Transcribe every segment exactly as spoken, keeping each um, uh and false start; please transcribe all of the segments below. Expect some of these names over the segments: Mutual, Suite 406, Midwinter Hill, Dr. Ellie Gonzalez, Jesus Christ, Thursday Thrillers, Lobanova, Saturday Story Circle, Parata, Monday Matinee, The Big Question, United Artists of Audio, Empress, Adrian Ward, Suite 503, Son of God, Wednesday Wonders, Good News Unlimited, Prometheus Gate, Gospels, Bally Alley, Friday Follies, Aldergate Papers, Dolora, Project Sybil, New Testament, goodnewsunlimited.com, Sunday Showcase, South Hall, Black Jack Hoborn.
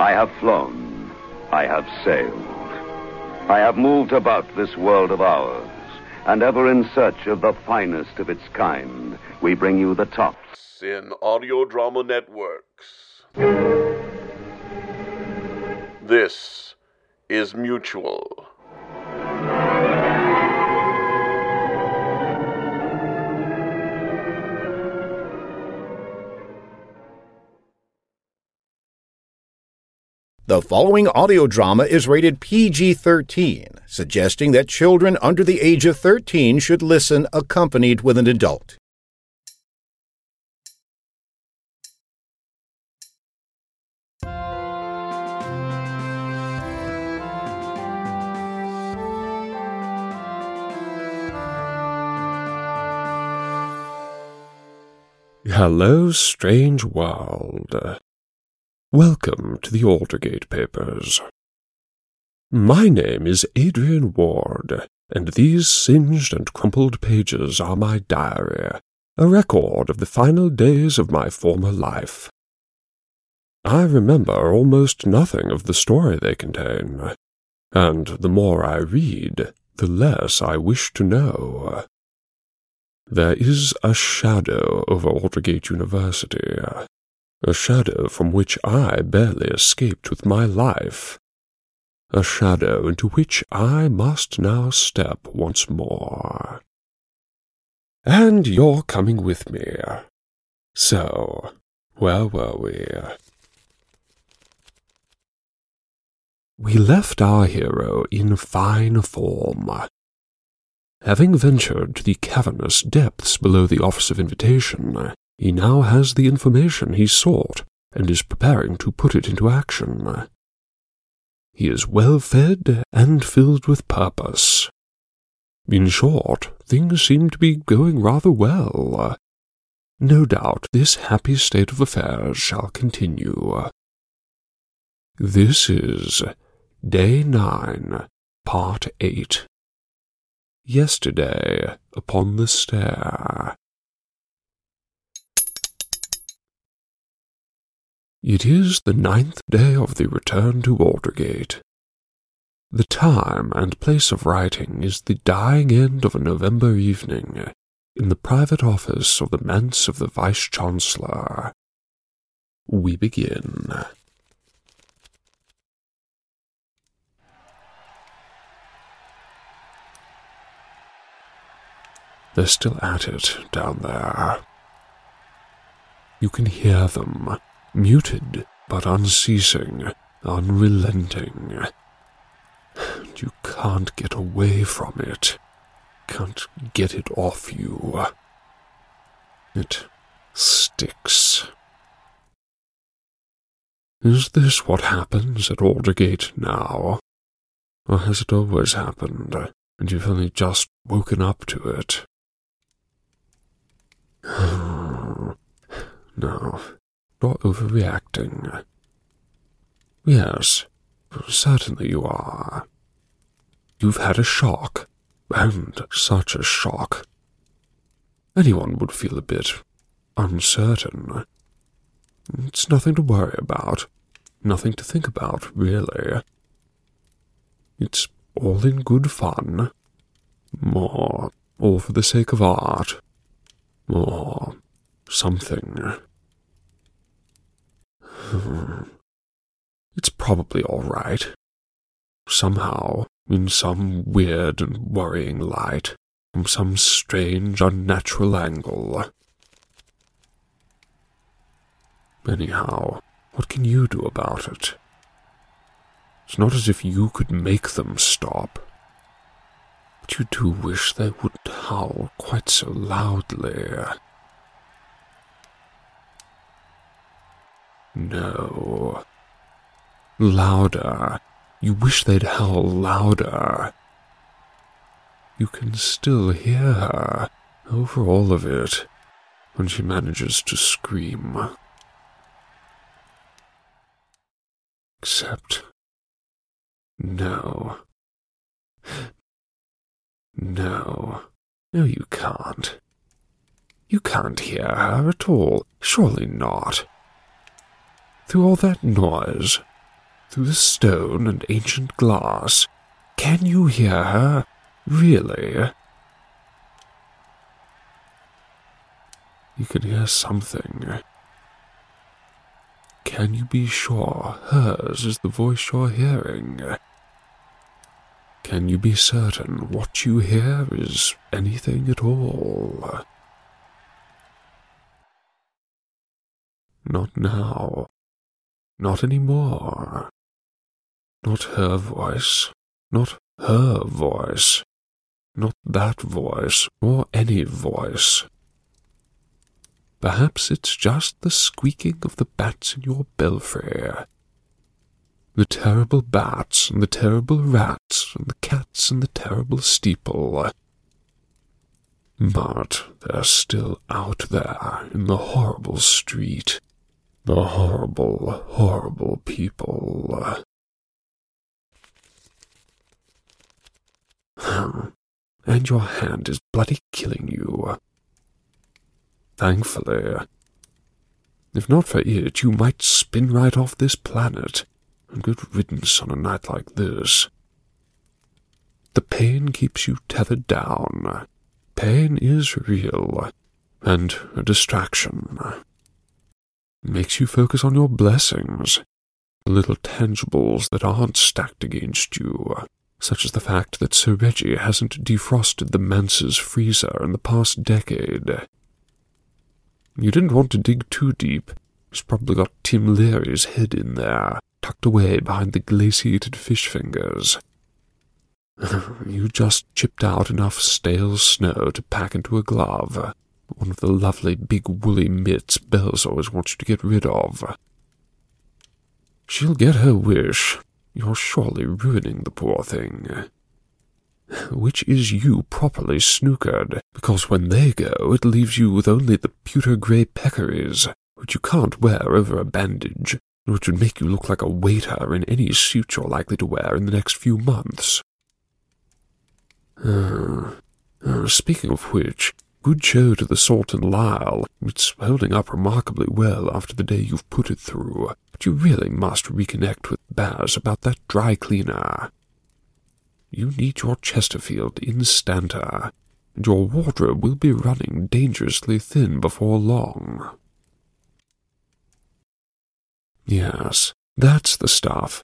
I have flown, I have sailed, I have moved about this world of ours, and ever in search of the finest of its kind, we bring you the tops in audio drama networks. This is Mutual. The following audio drama is rated P G thirteen, suggesting that children under the age of thirteen should listen accompanied with an adult. Hello, strange world. Welcome to the Aldergate Papers. My name is Adrian Ward, and these singed and crumpled pages are my diary, a record of the final days of my former life. I remember almost nothing of the story they contain, and the more I read, the less I wish to know. There is a shadow over Aldergate University. A shadow from which I barely escaped with my life. A shadow into which I must now step once more. And you're coming with me. So, where were we? We left our hero in fine form. Having ventured to the cavernous depths below the Office of Invitation, he now has the information he sought, and is preparing to put it into action. He is well-fed and filled with purpose. In short, things seem to be going rather well. No doubt this happy state of affairs shall continue. This is Day Nine, Part Eight. Yesterday, upon the stair. It is the ninth day of the return to Aldergate. The time and place of writing is the dying end of a November evening, in the private office of the manse of the Vice-Chancellor. We begin. They're still at it down there. You can hear them. Muted, but unceasing, unrelenting. And you can't get away from it. Can't get it off you. It sticks. Is this what happens at Aldergate now? Or has it always happened, and you've only just woken up to it? No. You're overreacting. Yes, certainly you are. You've had a shock, and such a shock. Anyone would feel a bit uncertain. It's nothing to worry about, nothing to think about, really. It's all in good fun. More, all for the sake of art. More, something. It's probably all right. Somehow, in some weird and worrying light, from some strange, unnatural angle. Anyhow, what can you do about it? It's not as if you could make them stop. But you do wish they wouldn't howl quite so loudly. No. Louder. You wish they'd howl louder. You can still hear her, over all of it, when she manages to scream. Except... No. No. No, you can't. You can't hear her at all. Surely not. Through all that noise, through the stone and ancient glass, can you hear her? Really? You can hear something. Can you be sure hers is the voice you're hearing? Can you be certain what you hear is anything at all? Not now. Not anymore. Not her voice. Not her voice. Not that voice, or any voice. Perhaps it's just the squeaking of the bats in your belfry. The terrible bats, and the terrible rats, and the cats in the terrible steeple. But they're still out there in the horrible street. The horrible, horrible people. And your hand is bloody killing you. Thankfully. If not for it, you might spin right off this planet, and good riddance on a night like this. The pain keeps you tethered down. Pain is real, and a distraction. It makes you focus on your blessings, the little tangibles that aren't stacked against you, such as the fact that Sir Reggie hasn't defrosted the Mance's freezer in the past decade. You didn't want to dig too deep. It's probably got Tim Leary's head in there, tucked away behind the glaciated fish fingers. You just chipped out enough stale snow to pack into a glove, one of the lovely big woolly mitts Bells always wants you to get rid of. She'll get her wish. You're surely ruining the poor thing. Which is you properly snookered, because when they go, it leaves you with only the pewter-grey peccaries, which you can't wear over a bandage, and which would make you look like a waiter in any suit you're likely to wear in the next few months. Uh, uh, speaking of which, good show to the Salton Lyle. It's holding up remarkably well after the day you've put it through, but you really must reconnect with Baz about that dry cleaner. You need your Chesterfield instanter, and your wardrobe will be running dangerously thin before long. Yes, that's the stuff.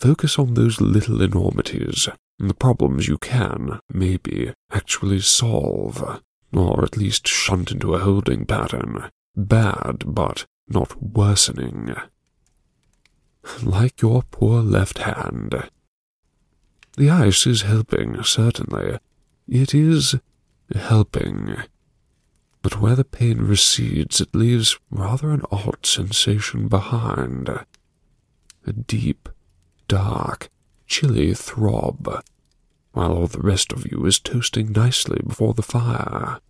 Focus on those little enormities, and the problems you can, maybe, actually solve, or at least shunt into a holding pattern, bad but not worsening. Like your poor left hand. The ice is helping, certainly. It is helping. But where the pain recedes, it leaves rather an odd sensation behind. A deep, dark, chilly throb, while all the rest of you is toasting nicely before the fire.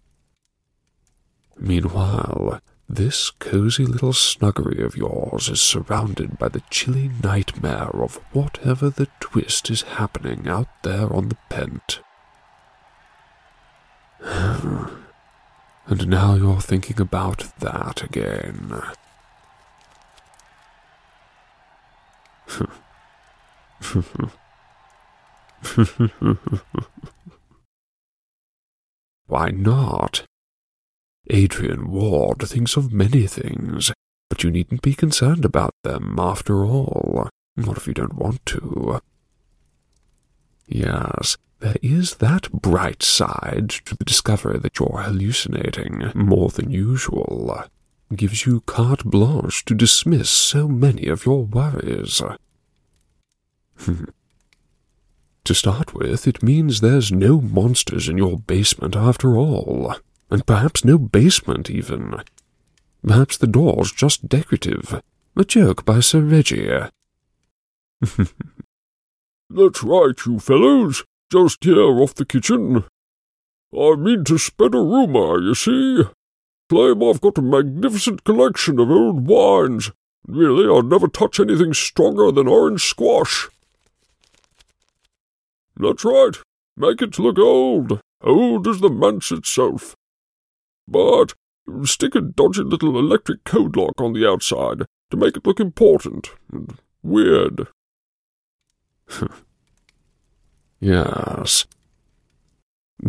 Meanwhile, this cozy little snuggery of yours is surrounded by the chilly nightmare of whatever the twist is happening out there on the pent. And now you're thinking about that again. Why not? Adrian Ward thinks of many things, but you needn't be concerned about them after all, not if you don't want to. Yes, there is that bright side to the discovery that you're hallucinating more than usual. It gives you carte blanche to dismiss so many of your worries. To start with, it means there's no monsters in your basement after all, and perhaps no basement even. Perhaps the door's just decorative, a joke by Sir Reggie. That's right, you fellows, just here off the kitchen. I mean to spread a rumour, you see. Claim I've got a magnificent collection of old wines. Really, I'd never touch anything stronger than orange squash. That's right, make it look old, old as the manse itself. But stick a dodgy little electric code lock on the outside to make it look important and weird. Yes.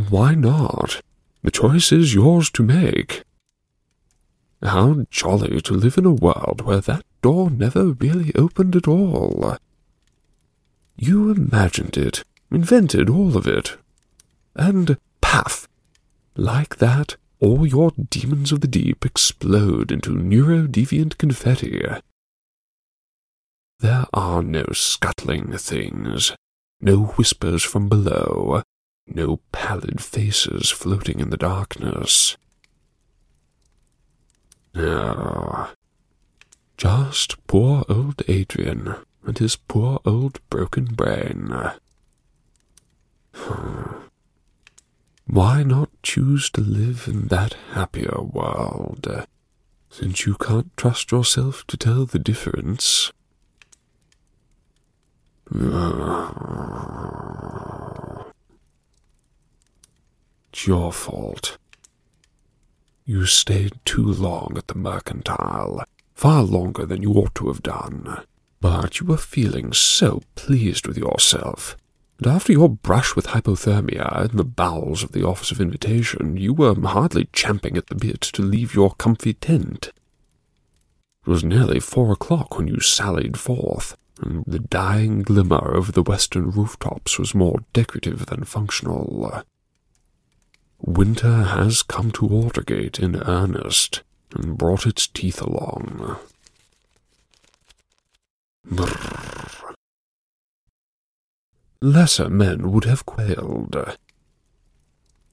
Why not? The choice is yours to make. How jolly to live in a world where that door never really opened at all. You imagined it, invented all of it, and paf! Like that, all your demons of the deep explode into neurodeviant confetti. There are no scuttling things, no whispers from below, no pallid faces floating in the darkness. No. Just poor old Adrian and his poor old broken brain. Why not choose to live in that happier world, since you can't trust yourself to tell the difference? It's your fault. You stayed too long at the Mercantile, far longer than you ought to have done. But you were feeling so pleased with yourself, and after your brush with hypothermia in the bowels of the Office of Invitation, you were hardly champing at the bit to leave your comfy tent. It was nearly four o'clock when you sallied forth, and the dying glimmer over the western rooftops was more decorative than functional. Winter has come to Aldergate in earnest, and brought its teeth along. Brrr. Lesser men would have quailed.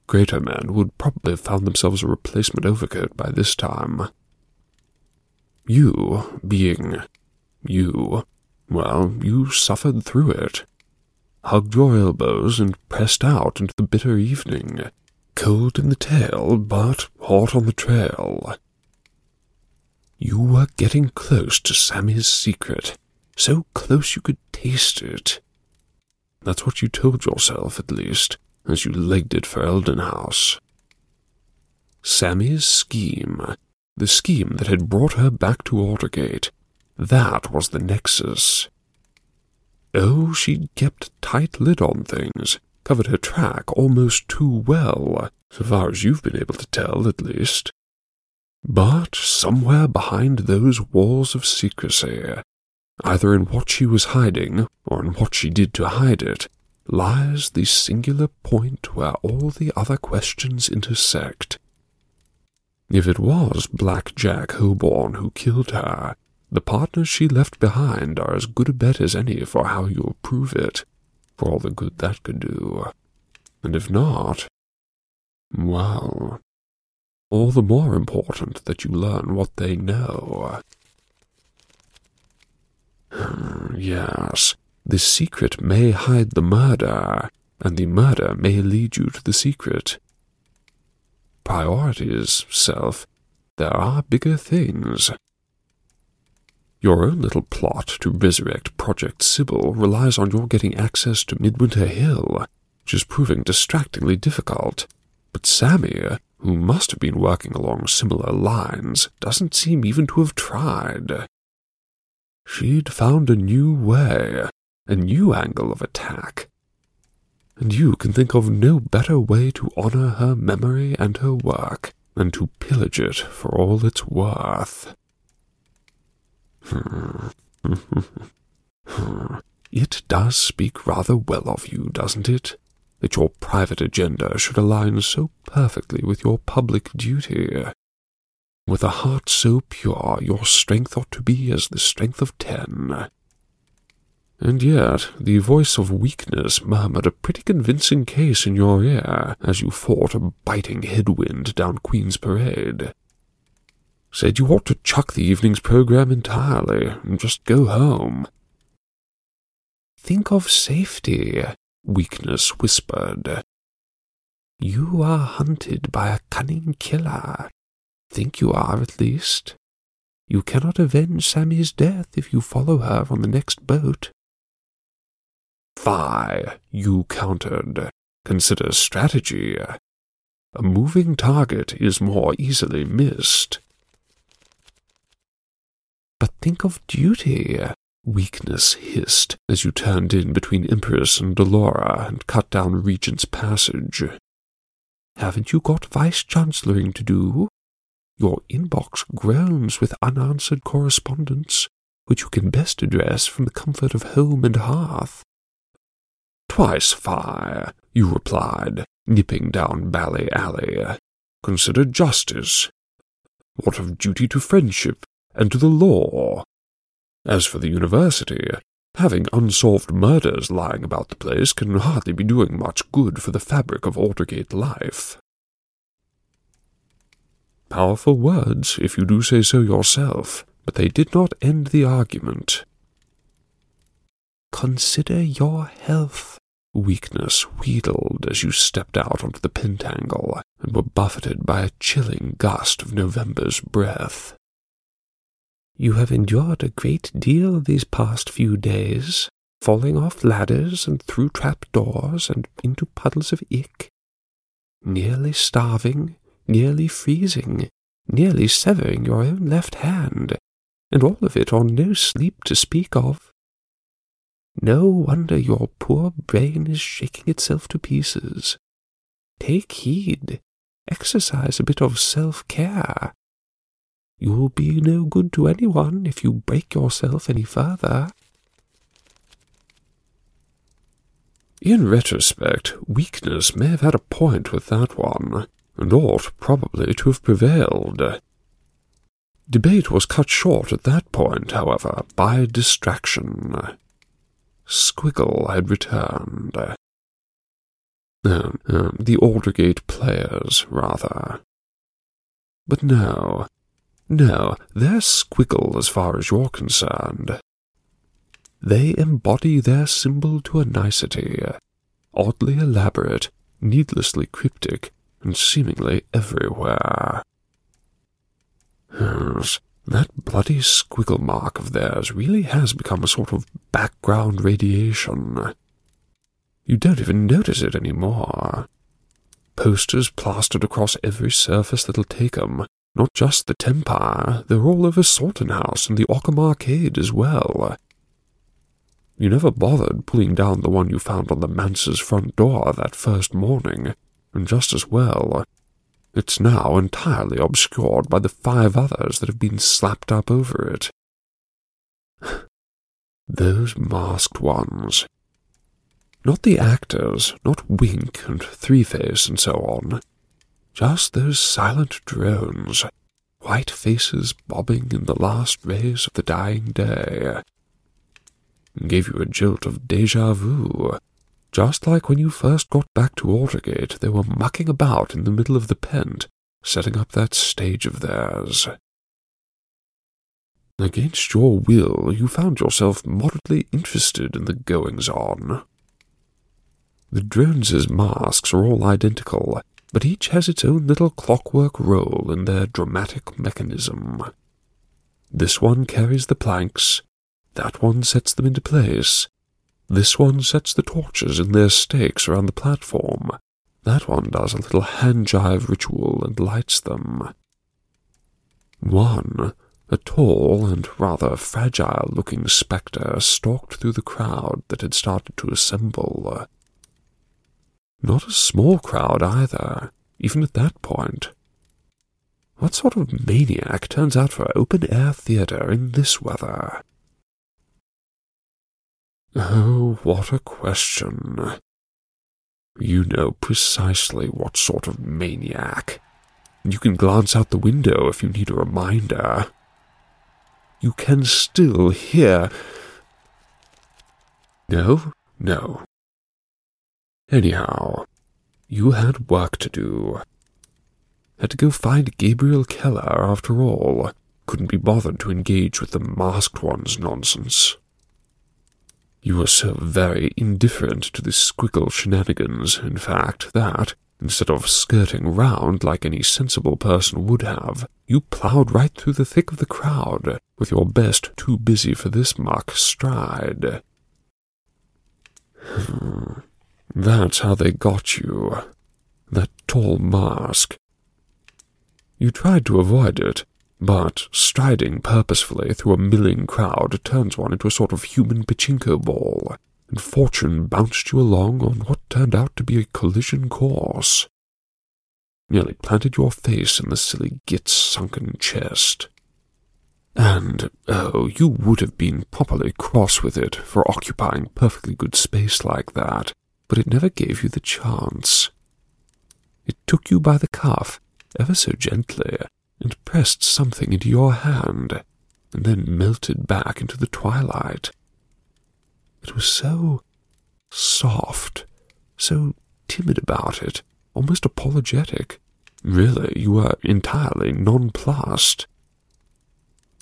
Greater men would probably have found themselves a replacement overcoat by this time. You, being you, well, you suffered through it. Hugged your elbows and pressed out into the bitter evening. Cold in the tail, but hot on the trail. You were getting close to Sammy's secret, so close you could taste it. That's what you told yourself, at least, as you legged it for Eldon House. Sammy's scheme, the scheme that had brought her back to Aldergate, that was the nexus. Oh, she'd kept tight lid on things, covered her track almost too well, so far as you've been able to tell, at least. But somewhere behind those walls of secrecy, either in what she was hiding, or in what she did to hide it, lies the singular point where all the other questions intersect. If it was Black Jack Hoborn who killed her, the partners she left behind are as good a bet as any for how you'll prove it, for all the good that could do. And if not, well, all the more important that you learn what they know. Yes, the secret may hide the murder, and the murder may lead you to the secret. Priorities, self, there are bigger things. Your own little plot to resurrect Project Sybil relies on your getting access to Midwinter Hill, which is proving distractingly difficult. But Sammy, who must have been working along similar lines, doesn't seem even to have tried. She'd found a new way, a new angle of attack. And you can think of no better way to honor her memory and her work than to pillage it for all it's worth. It does speak rather well of you, doesn't it, that your private agenda should align so perfectly with your public duty. With a heart so pure, your strength ought to be as the strength of ten. And yet the voice of weakness murmured a pretty convincing case in your ear as you fought a biting headwind down Queen's Parade. Said you ought to chuck the evening's program entirely and just go home. Think of safety, weakness whispered. You are hunted by a cunning killer. Think you are, at least. You cannot avenge Sammy's death if you follow her on the next boat. Fie, you countered. Consider strategy. A moving target is more easily missed. But think of duty, weakness hissed as you turned in between Empress and Dolora and cut down Regent's Passage. Haven't you got vice-chancelloring to do? Your inbox groans with unanswered correspondence, which you can best address from the comfort of home and hearth. Twice fire, you replied, nipping down Bally Alley. Consider justice. What of duty to friendship and to the law? As for the university, having unsolved murders lying about the place can hardly be doing much good for the fabric of Aldergate life. Powerful words, if you do say so yourself, but they did not end the argument. Consider your health, weakness wheedled as you stepped out onto the pentangle and were buffeted by a chilling gust of November's breath. You have endured a great deal these past few days, falling off ladders and through trapdoors and into puddles of ick, nearly starving, nearly freezing, nearly severing your own left hand, and all of it on no sleep to speak of. No wonder your poor brain is shaking itself to pieces. Take heed, exercise a bit of self-care. You'll be no good to anyone if you break yourself any further. In retrospect, weakness may have had a point with that one, and ought probably to have prevailed. Debate was cut short at that point, however, by distraction. Squiggle had returned. Uh, uh, the Aldergate players, rather. But no, no, they're squiggle as far as you're concerned. They embody their symbol to a nicety, oddly elaborate, needlessly cryptic, and seemingly everywhere. That bloody squiggle mark of theirs really has become a sort of background radiation. You don't even notice it anymore. Posters plastered across every surface that'll take 'em. Not just the Tempire, they're all over Salton House and the Ockham Arcade as well. You never bothered pulling down the one you found on the manse's front door that first morning, and just as well. It's now entirely obscured by the five others that have been slapped up over it. Those masked ones. Not the actors, not Wink and Three-Face and so on. Just those silent drones, white faces bobbing in the last rays of the dying day. It gave you a jolt of déjà vu. Just like when you first got back to Aldergate, they were mucking about in the middle of the Pent, setting up that stage of theirs. Against your will, you found yourself moderately interested in the goings-on. The drones' masks are all identical, but each has its own little clockwork role in their dramatic mechanism. This one carries the planks, that one sets them into place, this one sets the torches in their stakes around the platform. That one does a little hand-jive ritual and lights them. One, a tall and rather fragile-looking spectre, stalked through the crowd that had started to assemble. Not a small crowd either, even at that point. What sort of maniac turns out for open-air theatre in this weather? Oh, what a question. You know precisely what sort of maniac. You can glance out the window if you need a reminder. You can still hear... No, no. Anyhow, you had work to do. Had to go find Gabriel Keller after all. Couldn't be bothered to engage with the Masked One's nonsense. You were so very indifferent to the squiggle shenanigans, in fact, that, instead of skirting round like any sensible person would have, you ploughed right through the thick of the crowd, with your best too-busy-for-this-muck stride. That's how they got you. That tall mask. You tried to avoid it, but striding purposefully through a milling crowd turns one into a sort of human pachinko ball, and fortune bounced you along on what turned out to be a collision course. Nearly planted your face in the silly git's sunken chest. And, oh, you would have been properly cross with it for occupying perfectly good space like that, but it never gave you the chance. It took you by the cuff, ever so gently, and pressed something into your hand, and then melted back into the twilight. It was so soft, so timid about it, almost apologetic. Really, you were entirely nonplussed.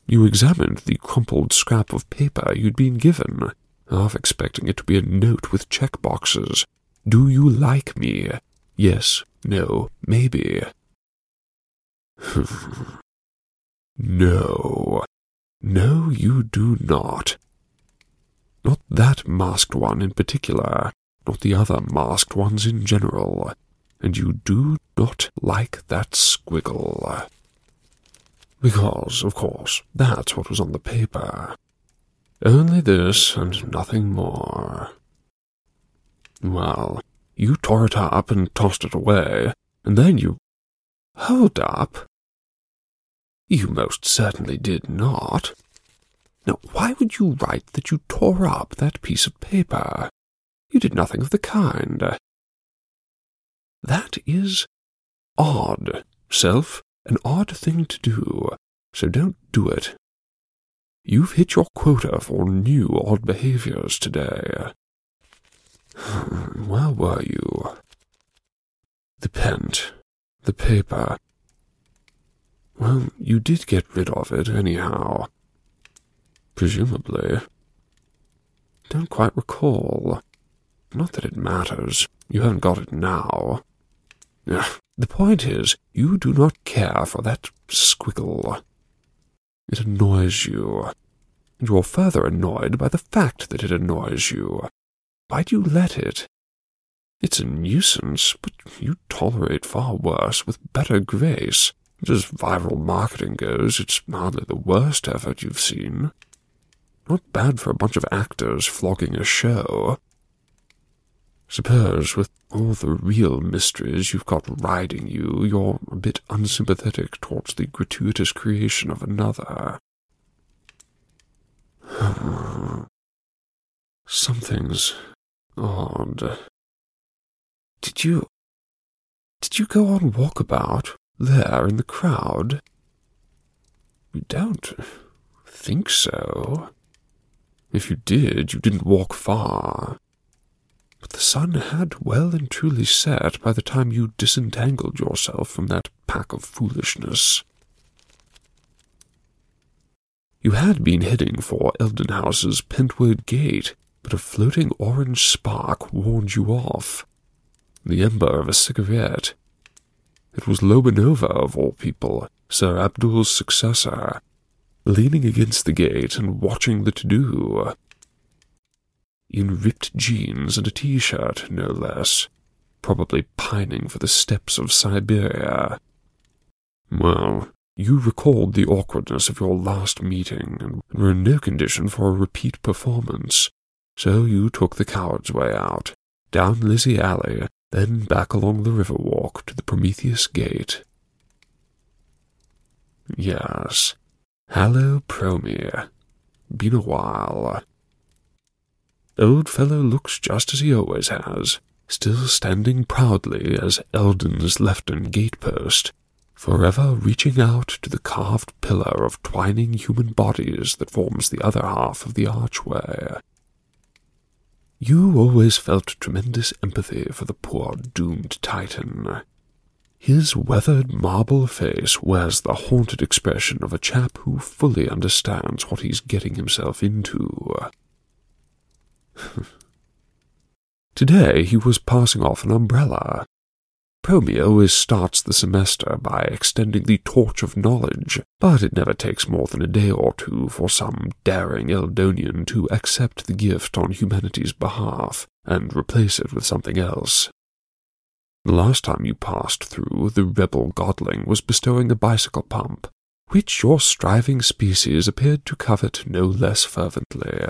You examined the crumpled scrap of paper you'd been given, half expecting it to be a note with checkboxes. Do you like me? Yes, no, maybe. No. No, you do not. Not that masked one in particular, not the other masked ones in general. And you do not like that squiggle. Because, of course, that's what was on the paper. Only this and nothing more. Well, you tore it up and tossed it away, and then you... Hold up! You most certainly did not. Now, why would you write that you tore up that piece of paper? You did nothing of the kind. That is odd, self, an odd thing to do, so don't do it. You've hit your quota for new odd behaviors today. Where were you? The pent. The paper. Well, you did get rid of it, anyhow. Presumably. Don't quite recall. Not that it matters. You haven't got it now. Ugh. The point is, you do not care for that squiggle. It annoys you. And you're further annoyed by the fact that it annoys you. Why do you let it? It's a nuisance, but you tolerate far worse with better grace. As viral marketing goes, it's hardly the worst effort you've seen. Not bad for a bunch of actors flogging a show. Suppose, with all the real mysteries you've got riding you, you're a bit unsympathetic towards the gratuitous creation of another. Something's odd. Did you... Did you go on walkabout, there in the crowd? You don't think so. If you did, you didn't walk far. But the sun had well and truly set by the time you disentangled yourself from that pack of foolishness. You had been heading for Eldon House's Pentward Gate, but a floating orange spark warned you off. The ember of a cigarette. It was Lobanova, of all people, Sir Abdul's successor, leaning against the gate and watching the to-do. In ripped jeans and a t-shirt, no less, probably pining for the steppes of Siberia. Well, you recalled the awkwardness of your last meeting and were in no condition for a repeat performance, so you took the coward's way out, down Lizzie Alley, then back along the river walk to the Prometheus Gate. Yes. Hallo, Promy. Been a while. Old fellow looks just as he always has, still standing proudly as Eldon's leftern gatepost, forever reaching out to the carved pillar of twining human bodies that forms the other half of the archway. You always felt tremendous empathy for the poor doomed Titan. His weathered marble face wears the haunted expression of a chap who fully understands what he's getting himself into. Today he was passing off an umbrella. Promie always starts the semester by extending the torch of knowledge, but it never takes more than a day or two for some daring Eldonian to accept the gift on humanity's behalf and replace it with something else. The last time you passed through, the rebel godling was bestowing a bicycle pump, which your striving species appeared to covet no less fervently.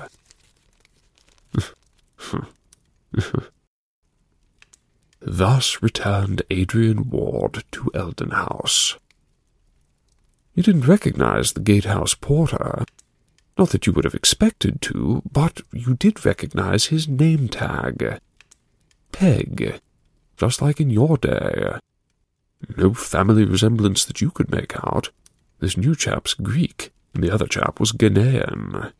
Thus returned Adrian Ward to Eldon House. You didn't recognize the gatehouse porter. Not that you would have expected to, but you did recognize his name tag. Peg, just like in your day. No family resemblance that you could make out. This new chap's Greek, and the other chap was Ghanaian.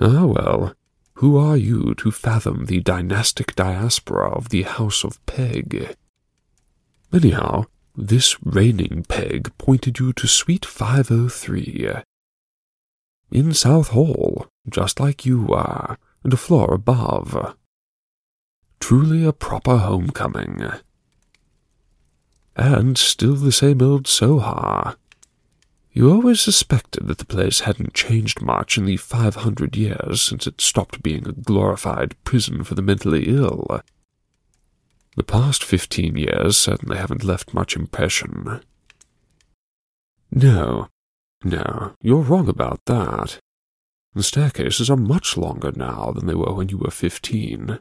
Ah, well. Who are you to fathom the dynastic diaspora of the House of Peg? Anyhow, this reigning Peg pointed you to Suite five oh three. In South Hall, just like you are, and a floor above. Truly a proper homecoming. And still the same old Sohar. You always suspected that the place hadn't changed much in the five hundred years since it stopped being a glorified prison for the mentally ill. The past fifteen years certainly haven't left much impression. No, no, you're wrong about that. The staircases are much longer now than they were when you were fifteen.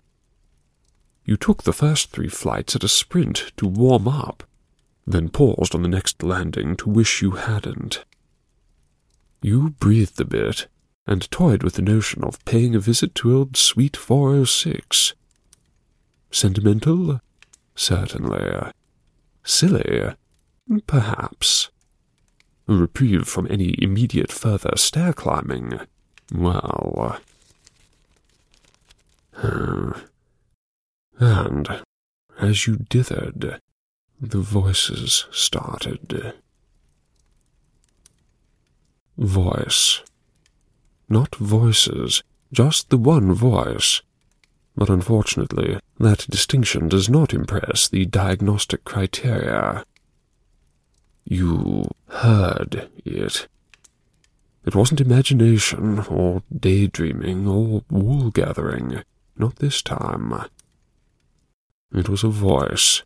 You took the first three flights at a sprint to warm up, then paused on the next landing to wish you hadn't. You breathed a bit, and toyed with the notion of paying a visit to old Suite four oh six. Sentimental? Certainly. Silly? Perhaps. A reprieve from any immediate further stair-climbing? Well. And, as you dithered, the voices started. Voice. Not voices, just the one voice. But unfortunately, that distinction does not impress the diagnostic criteria. You heard it. It wasn't imagination, or daydreaming, or wool-gathering. Not this time. It was a voice.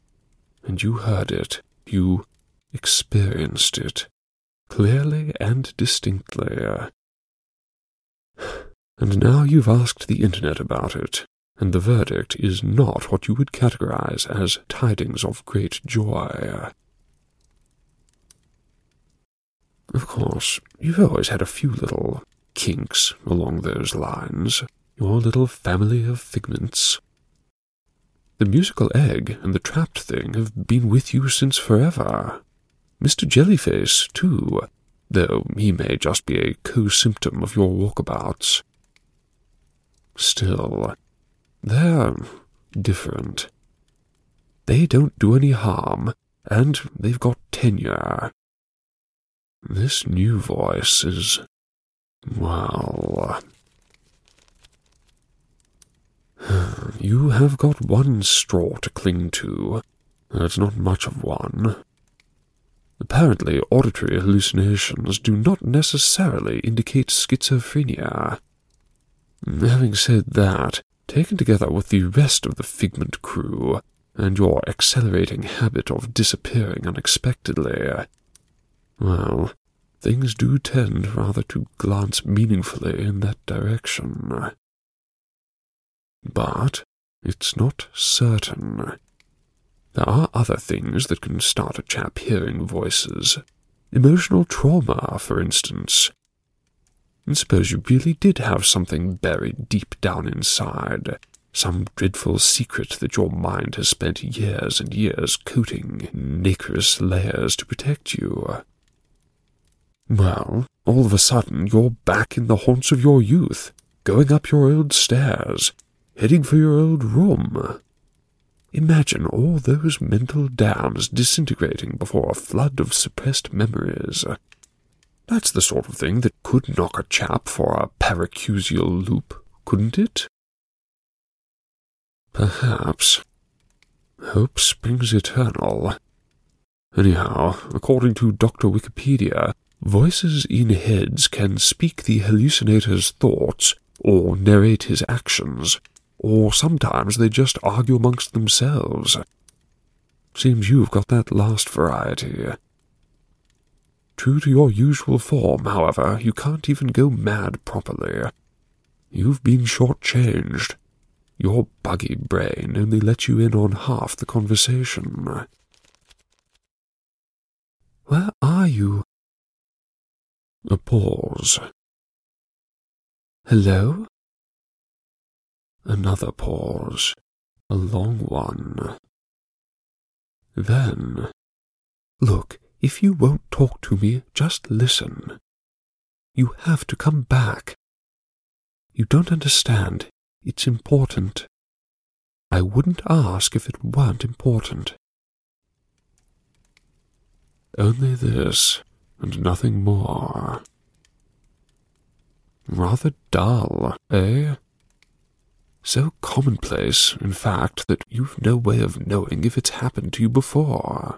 And you heard it, you experienced it, clearly and distinctly. And now you've asked the internet about it, and the verdict is not what you would categorize as tidings of great joy. Of course, you've always had a few little kinks along those lines, your little family of figments. The musical egg and the trapped thing have been with you since forever. Mister Jellyface, too, though he may just be a co-symptom of your walkabouts. Still, they're different. They don't do any harm, and they've got tenure. This new voice is, well... You have got one straw to cling to. That's not much of one. Apparently, auditory hallucinations do not necessarily indicate schizophrenia. Having said that, taken together with the rest of the Figment crew, and your accelerating habit of disappearing unexpectedly, well, things do tend rather to glance meaningfully in that direction. But it's not certain. There are other things that can start a chap hearing voices. Emotional trauma, for instance. And suppose you really did have something buried deep down inside, some dreadful secret that your mind has spent years and years coating in nacreous layers to protect you. Well, all of a sudden you're back in the haunts of your youth, going up your old stairs, heading for your old room. Imagine all those mental dams disintegrating before a flood of suppressed memories. That's the sort of thing that could knock a chap for a paracusial loop, couldn't it? Perhaps. Hope springs eternal. Anyhow, according to Doctor Wikipedia, voices in heads can speak the hallucinator's thoughts or narrate his actions, or sometimes they just argue amongst themselves. Seems you've got that last variety. True to your usual form, however, you can't even go mad properly. You've been shortchanged. Your buggy brain only lets you in on half the conversation. Where are you? A pause. Hello? Another pause, a long one. Then, look, if you won't talk to me, just listen. You have to come back. You don't understand. It's important. I wouldn't ask if it weren't important. Only this, and nothing more. Rather dull, eh? So commonplace, in fact, that you've no way of knowing if it's happened to you before.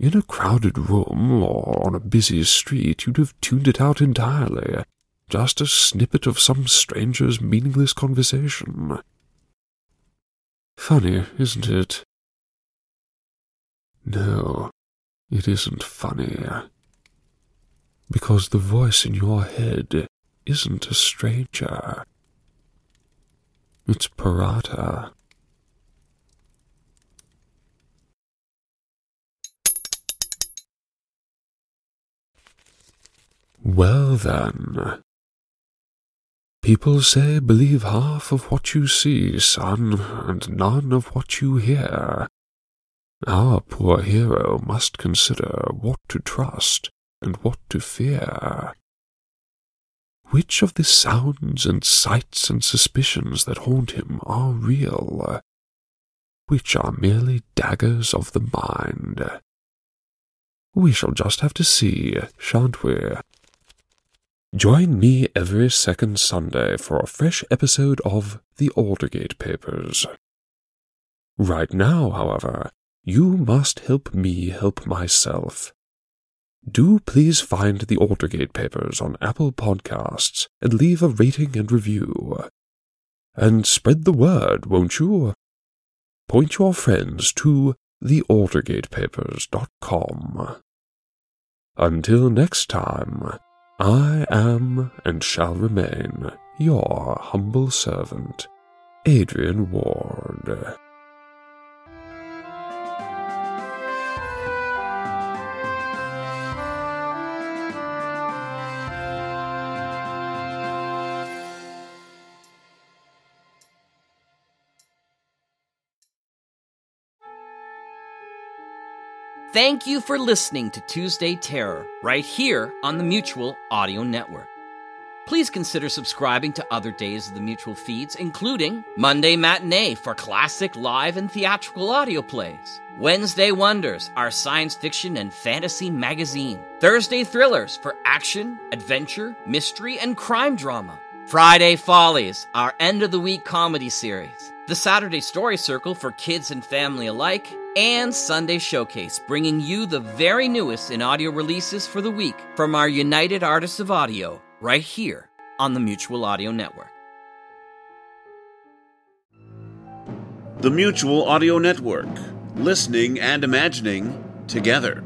In a crowded room, or on a busy street, you'd have tuned it out entirely, just a snippet of some stranger's meaningless conversation. Funny, isn't it? No, it isn't funny. Because the voice in your head isn't a stranger. It's Parata. Well then. People say believe half of what you see, son, and none of what you hear. Our poor hero must consider what to trust and what to fear. Which of the sounds and sights and suspicions that haunt him are real? Which are merely daggers of the mind? We shall just have to see, shan't we? Join me every second Sunday for a fresh episode of The Aldergate Papers. Right now, however, you must help me help myself. Do please find The Aldergate Papers on Apple Podcasts and leave a rating and review. And spread the word, won't you? Point your friends to the aldergate papers dot com. Until next time, I am, and shall remain, your humble servant, Adrian Ward. Thank you for listening to Tuesday Terror, right here on the Mutual Audio Network. Please consider subscribing to other days of the Mutual feeds, including Monday Matinee for classic live and theatrical audio plays, Wednesday Wonders, our science fiction and fantasy magazine, Thursday Thrillers for action, adventure, mystery, and crime drama, Friday Follies, our end-of-the-week comedy series, the Saturday Story Circle for kids and family alike, and Sunday Showcase, bringing you the very newest in audio releases for the week from our United Artists of Audio, right here on the Mutual Audio Network. The Mutual Audio Network. Listening and imagining together.